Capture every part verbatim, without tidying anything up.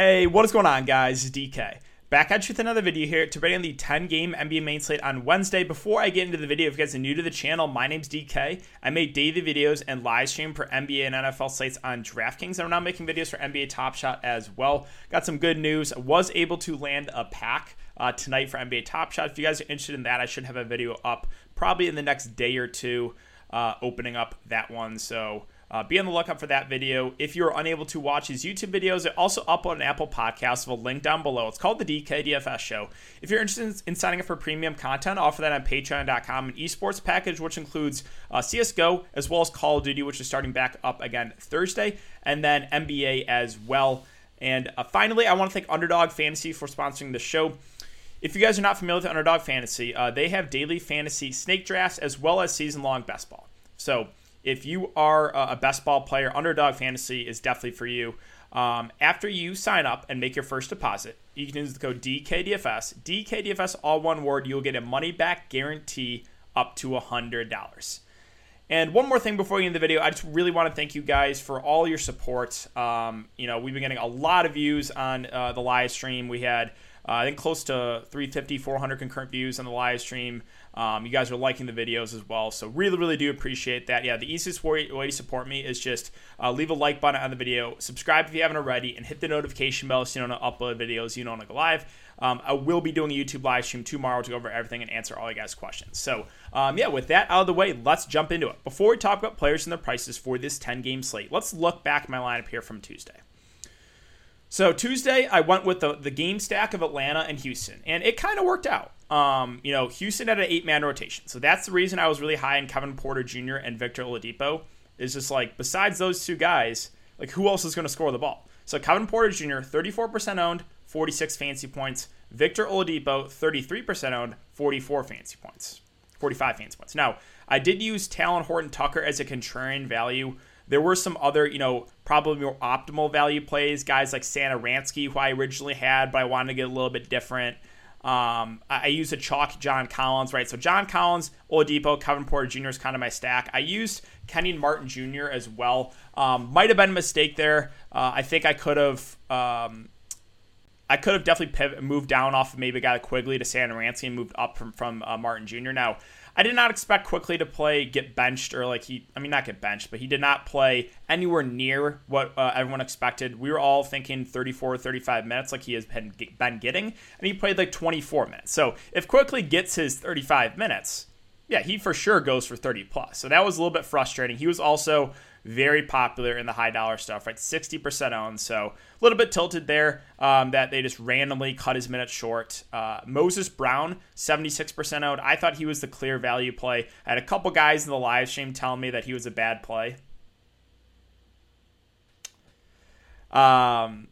Hey, what is going on, guys? D K. Back at you with another video here to break down the ten-game N B A main slate on Wednesday. Before I get into the video, if you guys are new to the channel, my name's D K. I make daily videos and live stream for N B A and N F L slates on DraftKings, and I'm now making videos for N B A Top Shot as well. Got some good news. I was able to land a pack uh, tonight for N B A Top Shot. If you guys are interested in that, I should have a video up probably in the next day or two uh, opening up that one. So Uh, be on the lookout for that video. If you're unable to watch his YouTube videos, I also upload an Apple podcast with a link down below. It's called the D K D F S Show. If you're interested in signing up for premium content, I offer that on patreon dot com, an esports package, which includes uh, C S G O as well as Call of Duty, which is starting back up again Thursday, and then N B A as well. And uh, finally, I want to thank Underdog Fantasy for sponsoring the show. If you guys are not familiar with Underdog Fantasy, uh, they have daily fantasy snake drafts as well as season-long best ball. So if you are a best ball player, Underdog Fantasy is definitely for you. Um, after you sign up and make your first deposit, you can use the code D K D F S. D K D F S, all one word. You'll get a money-back guarantee up to one hundred dollars. And one more thing before we end the video, I just really want to thank you guys for all your support. Um, you know, we've been getting a lot of views on uh, the live stream. We had, uh, I think, close to three fifty, four hundred concurrent views on the live stream. Um, you guys are liking the videos as well, so really, really do appreciate that. Yeah, the easiest way, way to support me is just uh, leave a like button on the video, subscribe if you haven't already, and hit the notification bell so you don't upload videos, you don't go live. Um, I will be doing a YouTube live stream tomorrow to go over everything and answer all you guys' questions. So, um, yeah, with that out of the way, let's jump into it. Before we talk about players and their prices for this ten-game slate, let's look back at my lineup here from Tuesday. So Tuesday, I went with the, the game stack of Atlanta and Houston, and it kind of worked out. Um, you know, Houston had an eight-man rotation, so that's the reason I was really high in Kevin Porter Junior and Victor Oladipo. Is just like, besides those two guys, like, who else is going to score the ball? So Kevin Porter Junior, thirty-four percent owned, forty-six fantasy points. Victor Oladipo, thirty-three percent owned, forty-four fantasy points, forty-five fantasy points. Now, I did use Talen Horton-Tucker as a contrarian value. There were some other, you know, probably more optimal value plays, guys like Santa Ransky, who I originally had, but I wanted to get a little bit different. Um, I, I used a chalk John Collins, right? So John Collins, Oladipo, Kevin Porter Junior is kind of my stack. I used Kenny Martin Junior as well. Um, might have been a mistake there. Uh, I think I could have, um, I could have definitely pivot, moved down off of maybe a guy like Quigley to Santa Ransky and moved up from, from uh, Martin Junior Now, I did not expect Quigley to play, get benched, or like he, I mean, not get benched, but he did not play anywhere near what uh, everyone expected. We were all thinking thirty-four, thirty-five minutes like he has been, been getting, and he played like twenty-four minutes. So if Quigley gets his thirty-five minutes, yeah, he for sure goes for thirty plus. So that was a little bit frustrating. He was also very popular in the high dollar stuff, right? sixty percent owned. So a little bit tilted there um, that they just randomly cut his minutes short. Uh, Moses Brown, seventy-six percent owned. I thought he was the clear value play. I had a couple guys in the live stream telling me that he was a bad play. Um,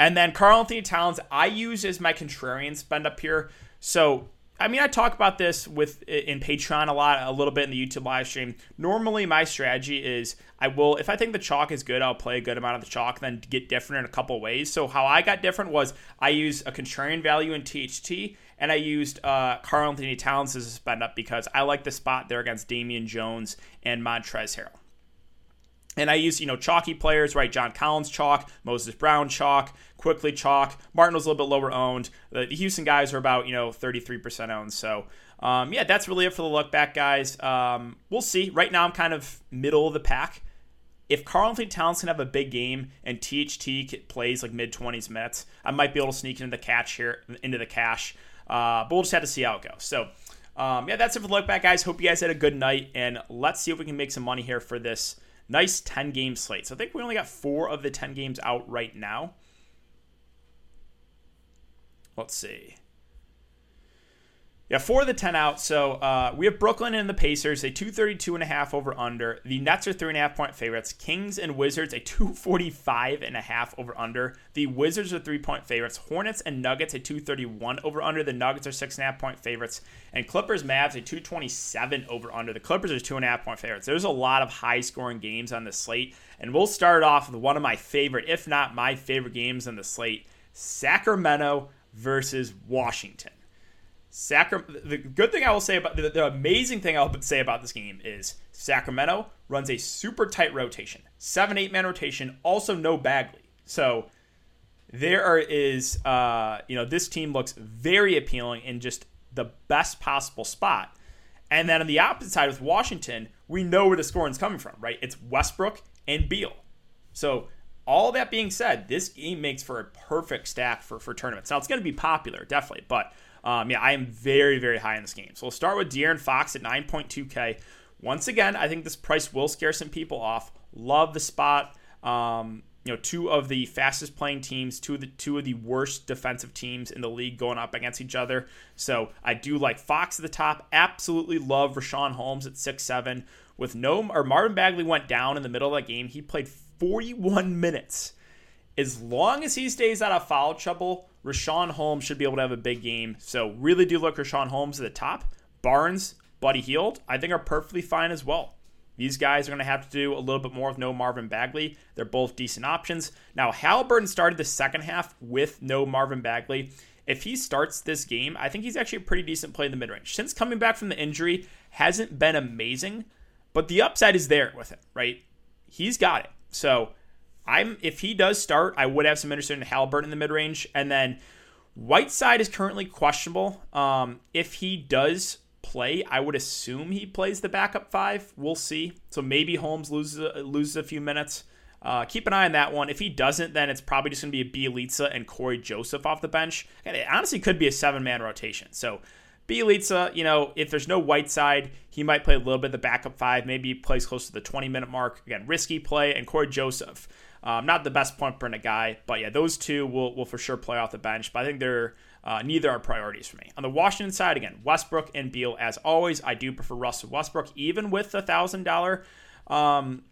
and then Karl-Anthony Towns, I used as my contrarian spend up here. So I mean, I talk about this with in Patreon a lot, a little bit in the YouTube live stream. Normally, my strategy is I will, if I think the chalk is good, I'll play a good amount of the chalk, then get different in a couple ways. So how I got different was I used a contrarian value in T H T, and I used uh, Karl-Anthony Towns as a spend up because I like the spot there against Damian Jones and Montrezl Harrell. And I use, you know, chalky players, right? John Collins chalk, Moses Brown chalk, Quickly chalk. Martin was a little bit lower owned. The Houston guys are about, you know, thirty-three percent owned. So, um, yeah, that's really it for the look back, guys. Um, we'll see. Right now I'm kind of middle of the pack. If Karl-Anthony Towns can have a big game and T H T plays like mid-twenties minutes, I might be able to sneak into the catch here, into the cash. Uh, but we'll just have to see how it goes. So, um, yeah, that's it for the look back, guys. Hope you guys had a good night. And let's see if we can make some money here for this nice ten-game slate. So I think we only got four of the ten games out right now. Let's see. Yeah, four of the ten out. So uh, we have Brooklyn and the Pacers, a two thirty-two point five over under. The Nets are three point five point favorites. Kings and Wizards, a two forty-five point five over under. The Wizards are three-point favorites. Hornets and Nuggets, a two thirty-one over under. The Nuggets are six point five point favorites. And Clippers, Mavs, a two twenty-seven over under. The Clippers are two point five point favorites. There's a lot of high-scoring games on the slate. And we'll start off with one of my favorite, if not my favorite games on the slate, Sacramento versus Washington. Sacramento. The good thing I will say about the, the amazing thing I'll say about this game is Sacramento runs a super tight rotation, seven, eight man rotation, also no Bagley. So there are, is, uh, you know, this team looks very appealing in just the best possible spot. And then on the opposite side with Washington, we know where the scoring's coming from, right? It's Westbrook and Beal. So all that being said, this game makes for a perfect stack for, for tournaments. Now, it's going to be popular, definitely. But, um, yeah, I am very, very high in this game. So we'll start with De'Aaron Fox at nine point two K. Once again, I think this price will scare some people off. Love the spot. Um, you know, two of the fastest playing teams, two of the two of the worst defensive teams in the league going up against each other. So I do like Fox at the top. Absolutely love Richaun Holmes at six seven. With no, or Marvin Bagley went down in the middle of that game. He played forty-one minutes. As long as he stays out of foul trouble, Richaun Holmes should be able to have a big game. So really do look Richaun Holmes at the top. Barnes, Buddy Hield, I think are perfectly fine as well. These guys are going to have to do a little bit more with no Marvin Bagley. They're both decent options. Now, Halliburton started the second half with no Marvin Bagley. If he starts this game, I think he's actually a pretty decent play in the mid-range. Since coming back from the injury, hasn't been amazing, but the upside is there with him, right? He's got it. So I'm if he does start, I would have some interest in Halliburton in the mid-range. And then Whiteside is currently questionable. Um, if he does play, I would assume he plays the backup five. We'll see. So maybe Holmes loses a, loses a few minutes. Uh, keep an eye on that one. If he doesn't, then it's probably just going to be a Bielitsa and Corey Joseph off the bench. And it honestly could be a seven-man rotation. So Bielitsa, you know, if there's no Whiteside, he might play a little bit of the backup five. Maybe he plays close to the twenty-minute mark. Again, risky play. And Corey Joseph, um, not the best point per guy. But, yeah, those two will, will for sure play off the bench. But I think they're Uh, neither are priorities for me. On the Washington side, again, Westbrook and Beal, as always. I do prefer Russell Westbrook, even with the one thousand dollars, um,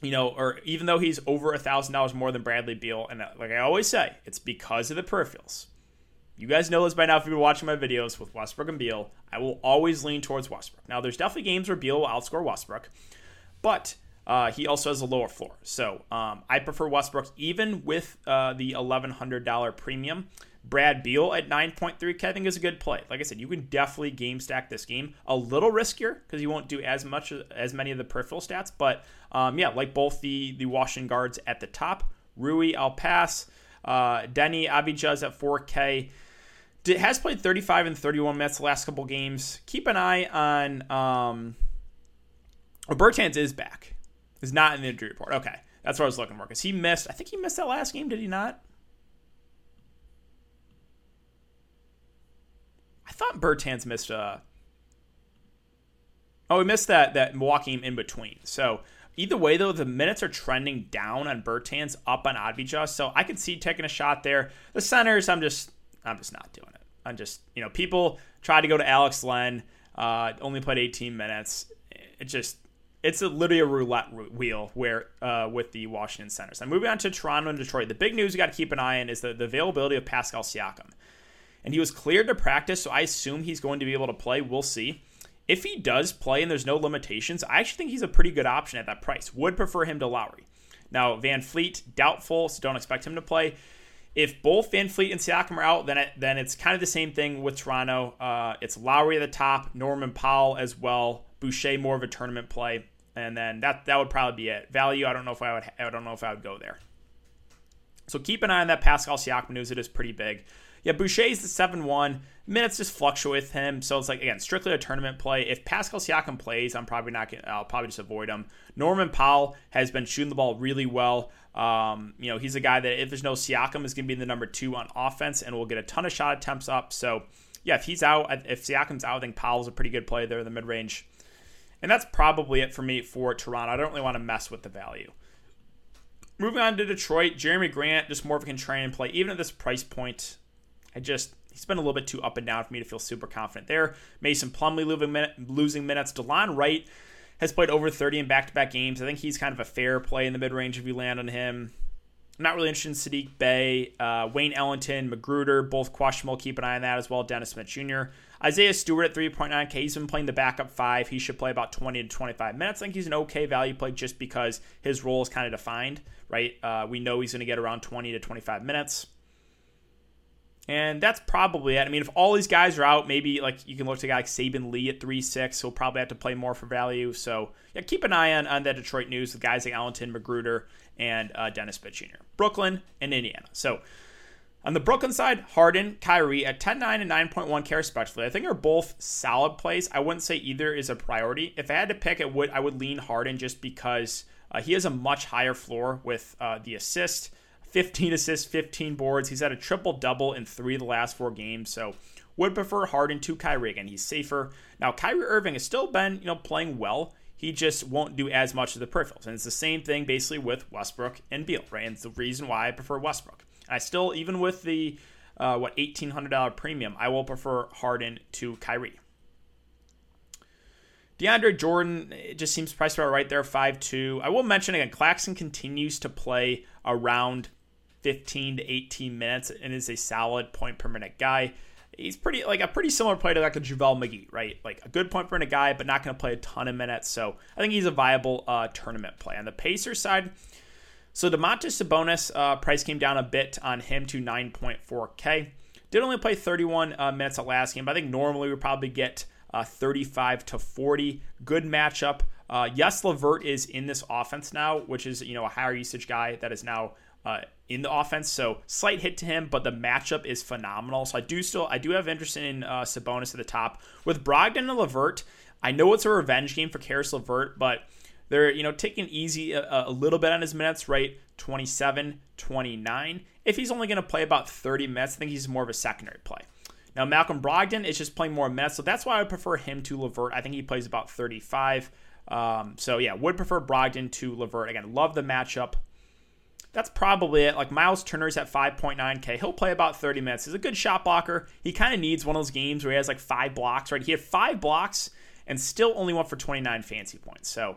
you know, or even though he's over one thousand dollars more than Bradley Beal. And like I always say, it's because of the peripherals. You guys know this by now if you've been watching my videos with Westbrook and Beal. I will always lean towards Westbrook. Now, there's definitely games where Beal will outscore Westbrook, but Uh, he also has a lower floor. So um, I prefer Westbrook even with uh, the eleven hundred dollars premium. Brad Beal at nine point three K I think is a good play. Like I said, you can definitely game stack this game. A little riskier because you won't do as much as many of the peripheral stats. But um, yeah, like both the, the Washington guards at the top. Rui, I'll pass. Uh, Denny Abijah's at four K. It has played thirty-five and thirty-one minutes the last couple games. Keep an eye on... Um, well, Bertans is back. Is not in the injury report. Okay. That's what I was looking for. Because he missed. I think he missed that last game. Did he not? I thought Bertans missed a... Oh, he missed that, that Milwaukee game in between. So, either way, though, the minutes are trending down on Bertans, up on Adbija. So, I could see taking a shot there. The centers, I'm just... I'm just not doing it. I'm just... You know, people tried to go to Alex Len. Uh, only played eighteen minutes. It just... It's a, literally a roulette wheel where uh, with the Washington centers. Now, moving on to Toronto and Detroit. The big news you got to keep an eye on is the, the availability of Pascal Siakam. And he was cleared to practice, so I assume he's going to be able to play. We'll see. If he does play and there's no limitations, I actually think he's a pretty good option at that price. Would prefer him to Lowry. Now, Van Fleet, doubtful, so don't expect him to play. If both Van Fleet and Siakam are out, then, it, then it's kind of the same thing with Toronto. Uh, it's Lowry at the top, Norman Powell as well, Boucher more of a tournament play. And then that that would probably be it. Value, I don't know if I would I don't know if I would go there. So keep an eye on that Pascal Siakam news. It is pretty big. Yeah, Boucher's the seven one. Minutes just fluctuate with him. So it's like, again, strictly a tournament play. If Pascal Siakam plays, I'm probably not gonna, I'll probably just avoid him. Norman Powell has been shooting the ball really well. Um, you know, he's a guy that if there's no Siakam is gonna be the number two on offense and will get a ton of shot attempts up. So yeah, if he's out, if Siakam's out, I think Powell's a pretty good play there in the mid range. And that's probably it for me for Toronto. I don't really want to mess with the value. Moving on to Detroit, Jeremy Grant, just more of a contrarian play. Even at this price point, I just he's been a little bit too up and down for me to feel super confident there. Mason Plumlee losing minutes. DeLon Wright has played over thirty in back-to-back games. I think he's kind of a fair play in the mid-range if you land on him. I'm not really interested in Sadiq Bey. Uh, Wayne Ellington, Magruder, both questionable. Keep an eye on that as well. Dennis Smith Junior Isaiah Stewart at three point nine K. He's been playing the backup five. He should play about twenty to twenty-five minutes. I think he's an okay value play just because his role is kind of defined, right? Uh, we know he's going to get around twenty to twenty-five minutes. And that's probably it. I mean, if all these guys are out, maybe like you can look to a guy like Sabin Lee at three six. He'll probably have to play more for value. So yeah, keep an eye on, on that Detroit news with guys like Allenton, Magruder, and uh, Dennis Smith Junior Brooklyn and Indiana. So on the Brooklyn side, Harden, Kyrie at ten nine and nine point one K respectively. I think they're both solid plays. I wouldn't say either is a priority. If I had to pick, it would I would lean Harden just because uh, he has a much higher floor with uh, the assist. fifteen assists, fifteen boards. He's had a triple-double in three of the last four games. So would prefer Harden to Kyrie. Again, he's safer. Now, Kyrie Irving has still been, you know, playing well. He just won't do as much of the peripherals. And it's the same thing basically with Westbrook and Beal, right? And it's the reason why I prefer Westbrook. I still, even with the, uh, what, eighteen hundred dollars premium, I will prefer Harden to Kyrie. DeAndre Jordan, it just seems priced about right there, five two. I will mention, again, Claxton continues to play around fifteen to eighteen minutes and is a solid point per minute guy. He's pretty like a pretty similar play to like a JaVale McGee, right? Like a good point per minute guy, but not going to play a ton of minutes. So I think he's a viable uh, tournament play. On the Pacers side, so Domantas Sabonis uh, price came down a bit on him to nine point four K. Did only play thirty-one uh, minutes at last game, but I think normally we probably get uh, thirty-five to forty. Good matchup. Uh, yes, LeVert is in this offense now, which is you know a higher usage guy that is now. Uh, in the offense, so slight hit to him, but the matchup is phenomenal. So I do still, I do have interest in uh, Sabonis at the top with Brogdon and LeVert. I know it's a revenge game for Karis LeVert, but they're you know taking easy a, a little bit on his minutes, right? twenty-seven, twenty-nine. If he's only going to play about thirty minutes, I think he's more of a secondary play. Now Malcolm Brogdon is just playing more minutes, so that's why I would prefer him to LeVert. I think he plays about thirty-five. Um, so yeah, would prefer Brogdon to LeVert. Again, love the matchup. That's probably it. Like Miles Turner's at five point nine K. He'll play about thirty minutes. He's a good shot blocker. He kind of needs one of those games where he has like five blocks, right? He had five blocks and still only went for twenty-nine fancy points. So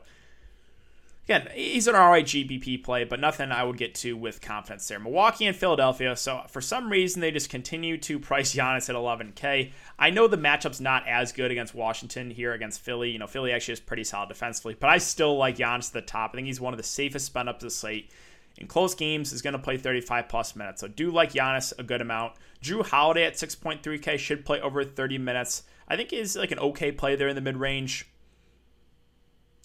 again, he's an all right G B P play, but nothing I would get to with confidence there. Milwaukee and Philadelphia. So for some reason, they just continue to price Giannis at eleven K. I know the matchup's not as good against Washington here against Philly. You know, Philly actually is pretty solid defensively, but I still like Giannis at the top. I think he's one of the safest spend ups of the slate. In close games, is going to play thirty-five plus minutes. So do like Giannis a good amount. Drew Holiday at six point three K should play over thirty minutes. I think is like an okay play there in the mid-range.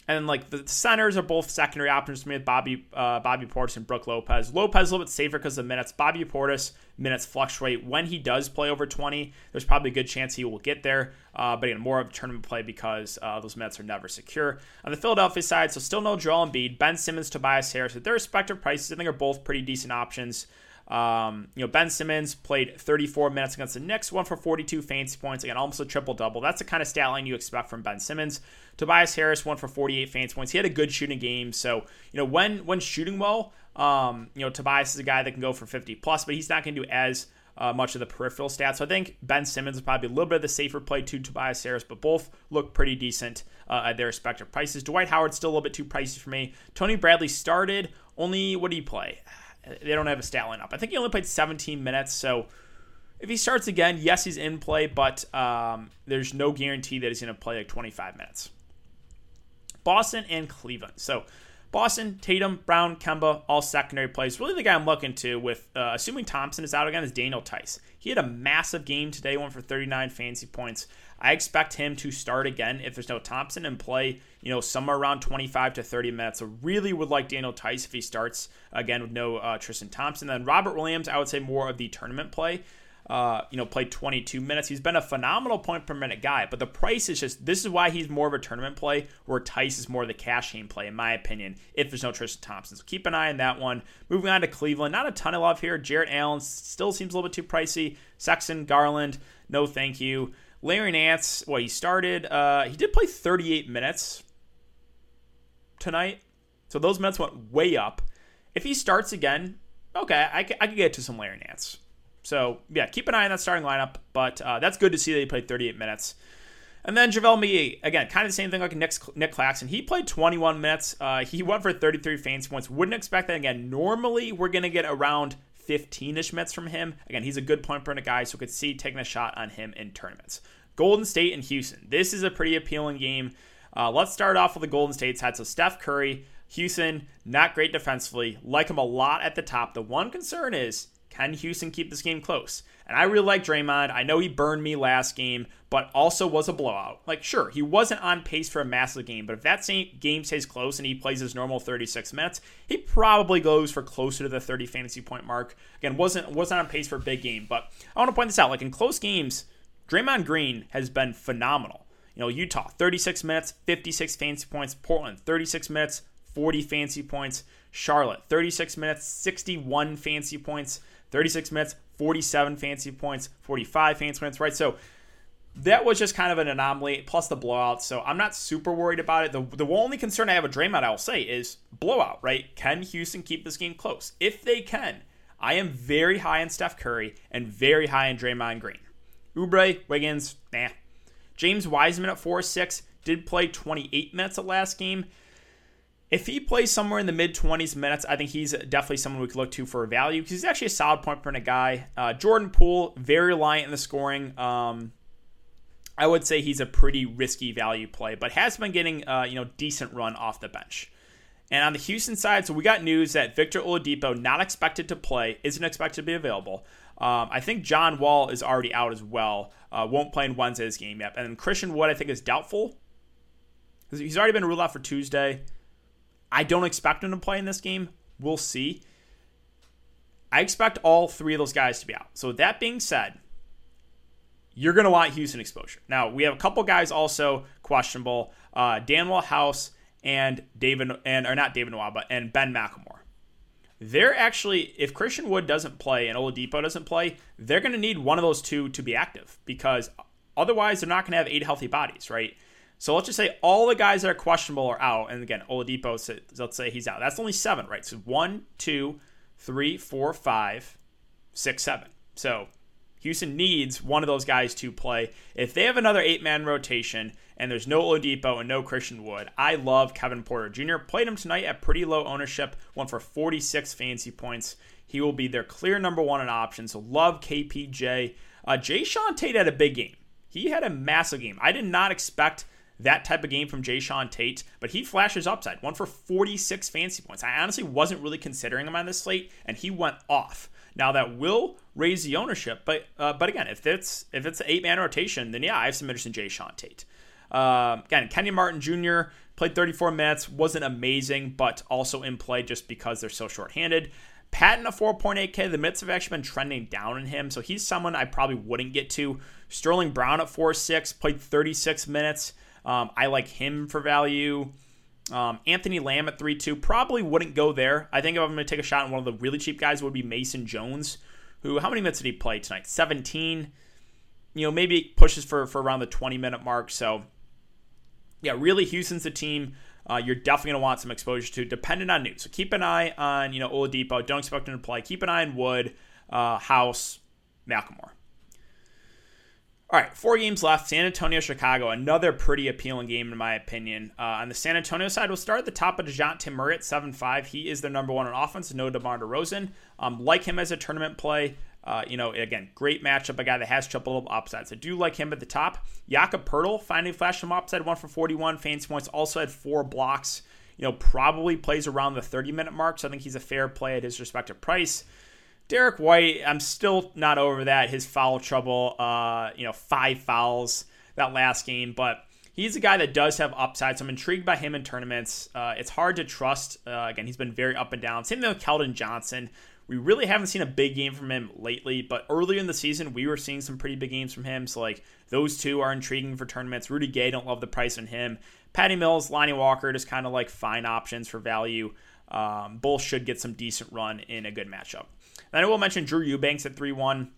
And like the centers are both secondary options to me with Bobby, uh, Bobby Portis and Brooke Lopez. Lopez a little bit safer because of the minutes. Bobby Portis, minutes fluctuate. When he does play over twenty, there's probably a good chance he will get there. Uh, but again, more of a tournament play because uh, those minutes are never secure. On the Philadelphia side, so still no Joel Embiid. Ben Simmons, Tobias Harris. At their respective prices, I think are both pretty decent options. Um, you know, Ben Simmons played thirty-four minutes against the Knicks, one for forty-two fancy points. Again, almost a triple-double. That's the kind of stat line you expect from Ben Simmons. Tobias Harris, one for forty-eight fancy points. He had a good shooting game. So, you know, when when shooting well, um, you know, Tobias is a guy that can go for fifty plus, but he's not going to do as uh, much of the peripheral stats. So I think Ben Simmons is probably a little bit of the safer play to Tobias Harris, but both look pretty decent uh, at their respective prices. Dwight Howard's still a little bit too pricey for me. Tony Bradley started. Only, what did he play? They don't have a stat line up. I think he only played seventeen minutes. So if he starts again, yes, he's in play, but um, there's no guarantee that he's going to play like twenty-five minutes. Boston and Cleveland. So Boston, Tatum, Brown, Kemba, all secondary plays. Really the guy I'm looking to with, uh, assuming Thompson is out again, is Daniel Tice. He had a massive game today, went for thirty-nine fantasy points. I expect him to start again if there's no Thompson and play, you know, somewhere around twenty-five to thirty minutes. So really would like Daniel Tice if he starts again with no uh, Tristan Thompson. Then Robert Williams, I would say more of the tournament play, uh, you know, played twenty-two minutes. He's been a phenomenal point per minute guy, but the price is just, this is why he's more of a tournament play where Tice is more of the cash game play, in my opinion, if there's no Tristan Thompson. So keep an eye on that one. Moving on to Cleveland, not a ton of love here. Jarrett Allen still seems a little bit too pricey. Sexton, Garland, no thank you. Larry Nance, well, he started, uh, he did play thirty-eight minutes tonight. So those minutes went way up. If he starts again, okay, I, I could get to some Larry Nance. So, yeah, keep an eye on that starting lineup, but uh, that's good to see that he played thirty-eight minutes. And then JaVale McGee, again, kind of the same thing like Nick, Nick Claxton. He played twenty-one minutes. Uh, he went for thirty-three fantasy points. Wouldn't expect that again. Normally, we're going to get around fifteen-ish minutes from him. Again, he's a good point per minute guy, so we could see taking a shot on him in tournaments. Golden State and Houston. This is a pretty appealing game. Uh, let's start off with the Golden State side. So Steph Curry, Houston, not great defensively. Like him a lot at the top. The one concern is, Can Houston keep this game close? And I really like Draymond. I know he burned me last game, but also was a blowout. Like, sure, he wasn't on pace for a massive game, but if that same game stays close and he plays his normal thirty-six minutes, he probably goes for closer to the thirty fantasy point mark. Again, wasn't wasn't on pace for a big game, but I want to point this out. Like, in close games, Draymond Green has been phenomenal. You know, Utah, thirty-six minutes, fifty-six fantasy points. Portland, thirty-six minutes, forty fantasy points. Charlotte, thirty-six minutes, sixty-one fantasy points. thirty-six minutes, forty-seven fantasy points, forty-five fantasy points, right? So that was just kind of an anomaly, plus the blowout. So I'm not super worried about it. The, the only concern I have with Draymond, I will say, is blowout, right? Can Houston keep this game close? If they can, I am very high on Steph Curry and very high on Draymond Green. Oubre, Wiggins, nah. James Wiseman at four six, did play twenty-eight minutes of last game. If he plays somewhere in the mid-twenties minutes, I think he's definitely someone we could look to for a value because he's actually a solid point per minute guy. Uh, Jordan Poole, very reliant in the scoring. Um, I would say he's a pretty risky value play, but has been getting uh, you know decent run off the bench. And on the Houston side, so we got news that Victor Oladipo, not expected to play, isn't expected to be available. Um, I think John Wall is already out as well. Uh, won't play in Wednesday's game yet. And then Christian Wood, I think, is doubtful. He's already been ruled out for Tuesday. I don't expect him to play in this game. We'll see. I expect all three of those guys to be out. So with that being said, you're going to want Houston exposure. Now, we have a couple guys also questionable. Uh, Danuel House and David, and or not David Nwaba, and Ben McLemore. They're actually, if Christian Wood doesn't play and Oladipo doesn't play, they're going to need one of those two to be active because otherwise they're not going to have eight healthy bodies, right? So let's just say all the guys that are questionable are out. And again, Oladipo, let's say he's out. That's only seven, right? So one, two, three, four, five, six, seven. So Houston needs one of those guys to play. If they have another eight-man rotation and there's no Oladipo and no Christian Wood, I love Kevin Porter Junior Played him tonight at pretty low ownership, went for forty-six fantasy points. He will be their clear number one in options. So love K P J. Uh, Jayson Tate had a big game. He had a massive game. I did not expect that type of game from Jayson Tate, but he flashes upside. One for forty-six fantasy points. I honestly wasn't really considering him on this slate, and he went off. Now that will raise the ownership, but uh, but again, if it's if it's an eight-man rotation, then yeah, I have some interest in Jayson Tate. Uh, again, Kenny Martin Junior played thirty-four minutes, wasn't amazing, but also in play just because they're so shorthanded. Patton at four point eight K, the Mets have actually been trending down in him, so he's someone I probably wouldn't get to. Sterling Brown at four six, played thirty-six minutes. Um, I like him for value. Um, Anthony Lamb at three two. Probably wouldn't go there. I think if I'm going to take a shot on one of the really cheap guys would be Mason Jones, who, how many minutes did he play tonight? seventeen. You know, maybe it pushes for, for around the twenty-minute mark. So, yeah, really Houston's the team uh, you're definitely going to want some exposure to, dependent on news. So keep an eye on, you know, Oladipo. Don't expect him to play. Keep an eye on Wood, uh, House, McLemore. All right, four games left. San Antonio, Chicago, another pretty appealing game in my opinion. Uh, on the San Antonio side, we'll start at the top of DeJounte Murray at seven five. He is their number one on offense, no DeMar DeRozan. Um, like him as a tournament play. Uh, you know, again, great matchup, a guy that has triple upside. So I do like him at the top. Jakob Poeltl finally flashed him upside, one for forty-one. Fantasy points, also had four blocks. You know, probably plays around the thirty-minute mark, so I think he's a fair play at his respective price. Derek White, I'm still not over that. His foul trouble, uh, you know, five fouls that last game. But he's a guy that does have upside, so I'm intrigued by him in tournaments. Uh, it's hard to trust. Uh, again, he's been very up and down. Same thing with Keldon Johnson. We really haven't seen a big game from him lately. But earlier in the season, we were seeing some pretty big games from him. So, like, those two are intriguing for tournaments. Rudy Gay, don't love the price on him. Patty Mills, Lonnie Walker, just kind of, like, fine options for value. Um, both should get some decent run in a good matchup. And I will mention Drew Eubanks at three one,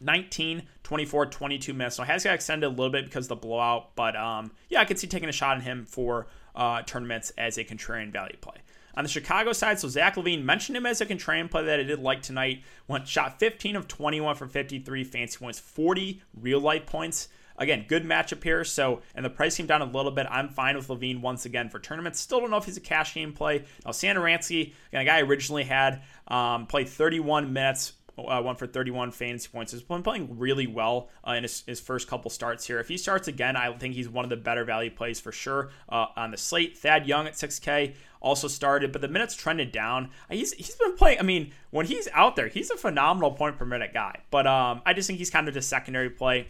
nineteen, twenty-four, twenty-two minutes. So he has got extended a little bit because of the blowout. But, um, yeah, I could see taking a shot on him for uh, tournaments as a contrarian value play. On the Chicago side, so Zach LaVine, mentioned him as a contrarian play that I did like tonight. Went shot fifteen of twenty-one for fifty-three fantasy points, forty real-life points. Again, good matchup here. So, and the price came down a little bit. I'm fine with LaVine once again for tournaments. Still don't know if he's a cash game play. Now, Santa Ransky, again, a guy I originally had, um, played thirty-one minutes, uh, one for thirty-one fantasy points. He's been playing really well uh, in his, his first couple starts here. If he starts again, I think he's one of the better value plays for sure uh, on the slate. Thad Young at six K. also started, but the minutes trended down. He's he's been playing. I mean, when he's out there, he's a phenomenal point per minute guy. But um, I just think he's kind of just secondary play,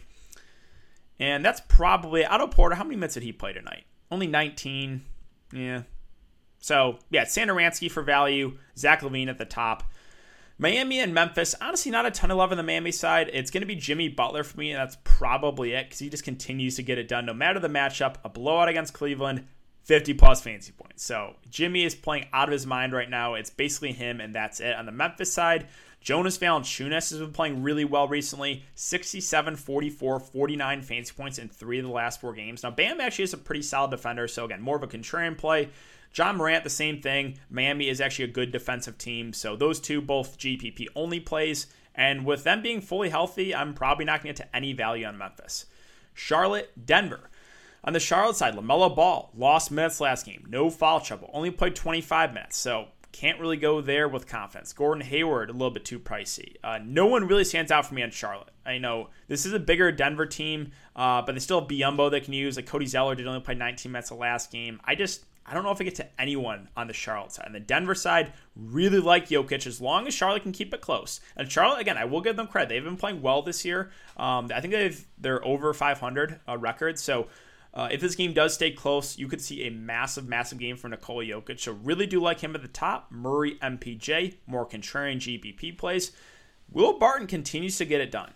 and that's probably Otto Porter. How many minutes did he play tonight? Only nineteen. Yeah. So yeah, Santa Ransky for value. Zach LaVine at the top. Miami and Memphis, honestly, not a ton of love on the Miami side. It's going to be Jimmy Butler for me, and that's probably it because he just continues to get it done no matter the matchup. A blowout against Cleveland, fifty-plus fantasy points. So Jimmy is playing out of his mind right now. It's basically him, and that's it. On the Memphis side, Jonas Valanciunas has been playing really well recently. sixty-seven, forty-four, forty-nine fantasy points in three of the last four games. Now, Bam actually is a pretty solid defender, so again, more of a contrarian play. John Morant, the same thing. Miami is actually a good defensive team. So those two, both G P P only plays. And with them being fully healthy, I'm probably not going to get to any value on Memphis. Charlotte, Denver. On the Charlotte side, LaMelo Ball lost minutes last game. No foul trouble. Only played twenty-five minutes. So can't really go there with confidence. Gordon Hayward, a little bit too pricey. Uh, no one really stands out for me on Charlotte. I know this is a bigger Denver team, uh, but they still have Biyombo they can use. Like Cody Zeller did only play nineteen minutes the last game. I just... I don't know if I get to anyone on the Charlotte side. On the Denver side, really like Jokic as long as Charlotte can keep it close. And Charlotte, again, I will give them credit. They've been playing well this year. Um, I think they've, they're over five hundred uh, record. So uh, if this game does stay close, you could see a massive, massive game from Nikola Jokic. So really do like him at the top. Murray, M P J, more contrarian G P P plays. Will Barton continues to get it done.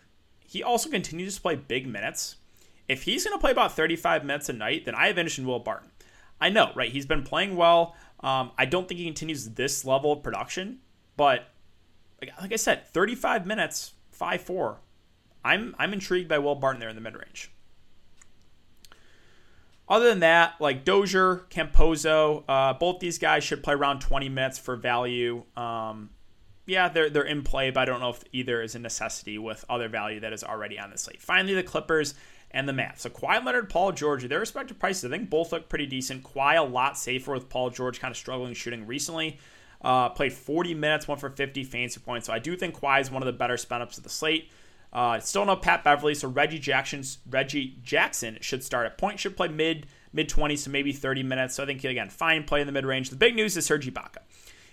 He also continues to play big minutes. If he's going to play about thirty-five minutes a night, then I have interest in Will Barton. I know, right? He's been playing well. Um, I don't think he continues this level of production, but like, like I said, thirty-five minutes, five four. I'm I'm intrigued by Will Barton there in the mid-range. Other than that, like Dozier, Campozo, uh, both these guys should play around twenty minutes for value. Um, yeah, they're they're in play, but I don't know if either is a necessity with other value that is already on the slate. Finally, the Clippers and the Mavs. So Kawhi Leonard, Paul George, their respective prices, I think both look pretty decent. Kawhi a lot safer with Paul George kind of struggling shooting recently. Uh, played forty minutes, went for fifty fantasy points. So I do think Kawhi is one of the better spin-ups of the slate. Uh, still no Pat Beverly, so Reggie Jackson's, Reggie Jackson should start at point. Should play mid, mid-twenties, so maybe thirty minutes. So I think, again, fine play in the mid-range. The big news is Serge Ibaka.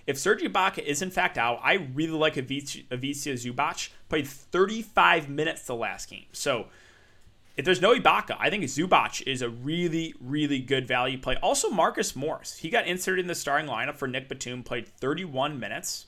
If Serge Ibaka is in fact out, I really like Ivica Zubac. Played thirty-five minutes the last game. So if there's no Ibaka, I think Zubac is a really, really good value play. Also, Marcus Morris. He got inserted in the starting lineup for Nick Batum, played thirty-one minutes.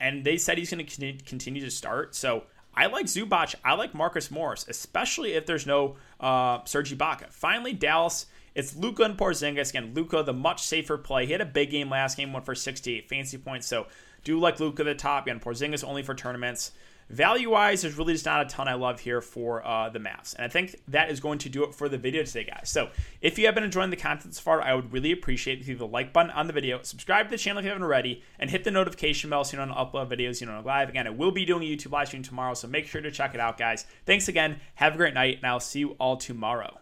And they said he's going to continue to start. So I like Zubac. I like Marcus Morris, especially if there's no uh, Serge Ibaka. Finally, Dallas. It's Luka and Porzingis. Again, Luka, the much safer play. He had a big game last game, went for sixty-eight fantasy points. So do like Luka at the top. Again, Porzingis only for tournaments. Value-wise, there's really just not a ton I love here for uh, the Mavs. And I think that is going to do it for the video today, guys. So if you have been enjoying the content so far, I would really appreciate it if you leave the like button on the video, subscribe to the channel if you haven't already, and hit the notification bell so you don't upload videos you don't live. Again, I will be doing a YouTube live stream tomorrow, so make sure to check it out, guys. Thanks again. Have a great night, and I'll see you all tomorrow.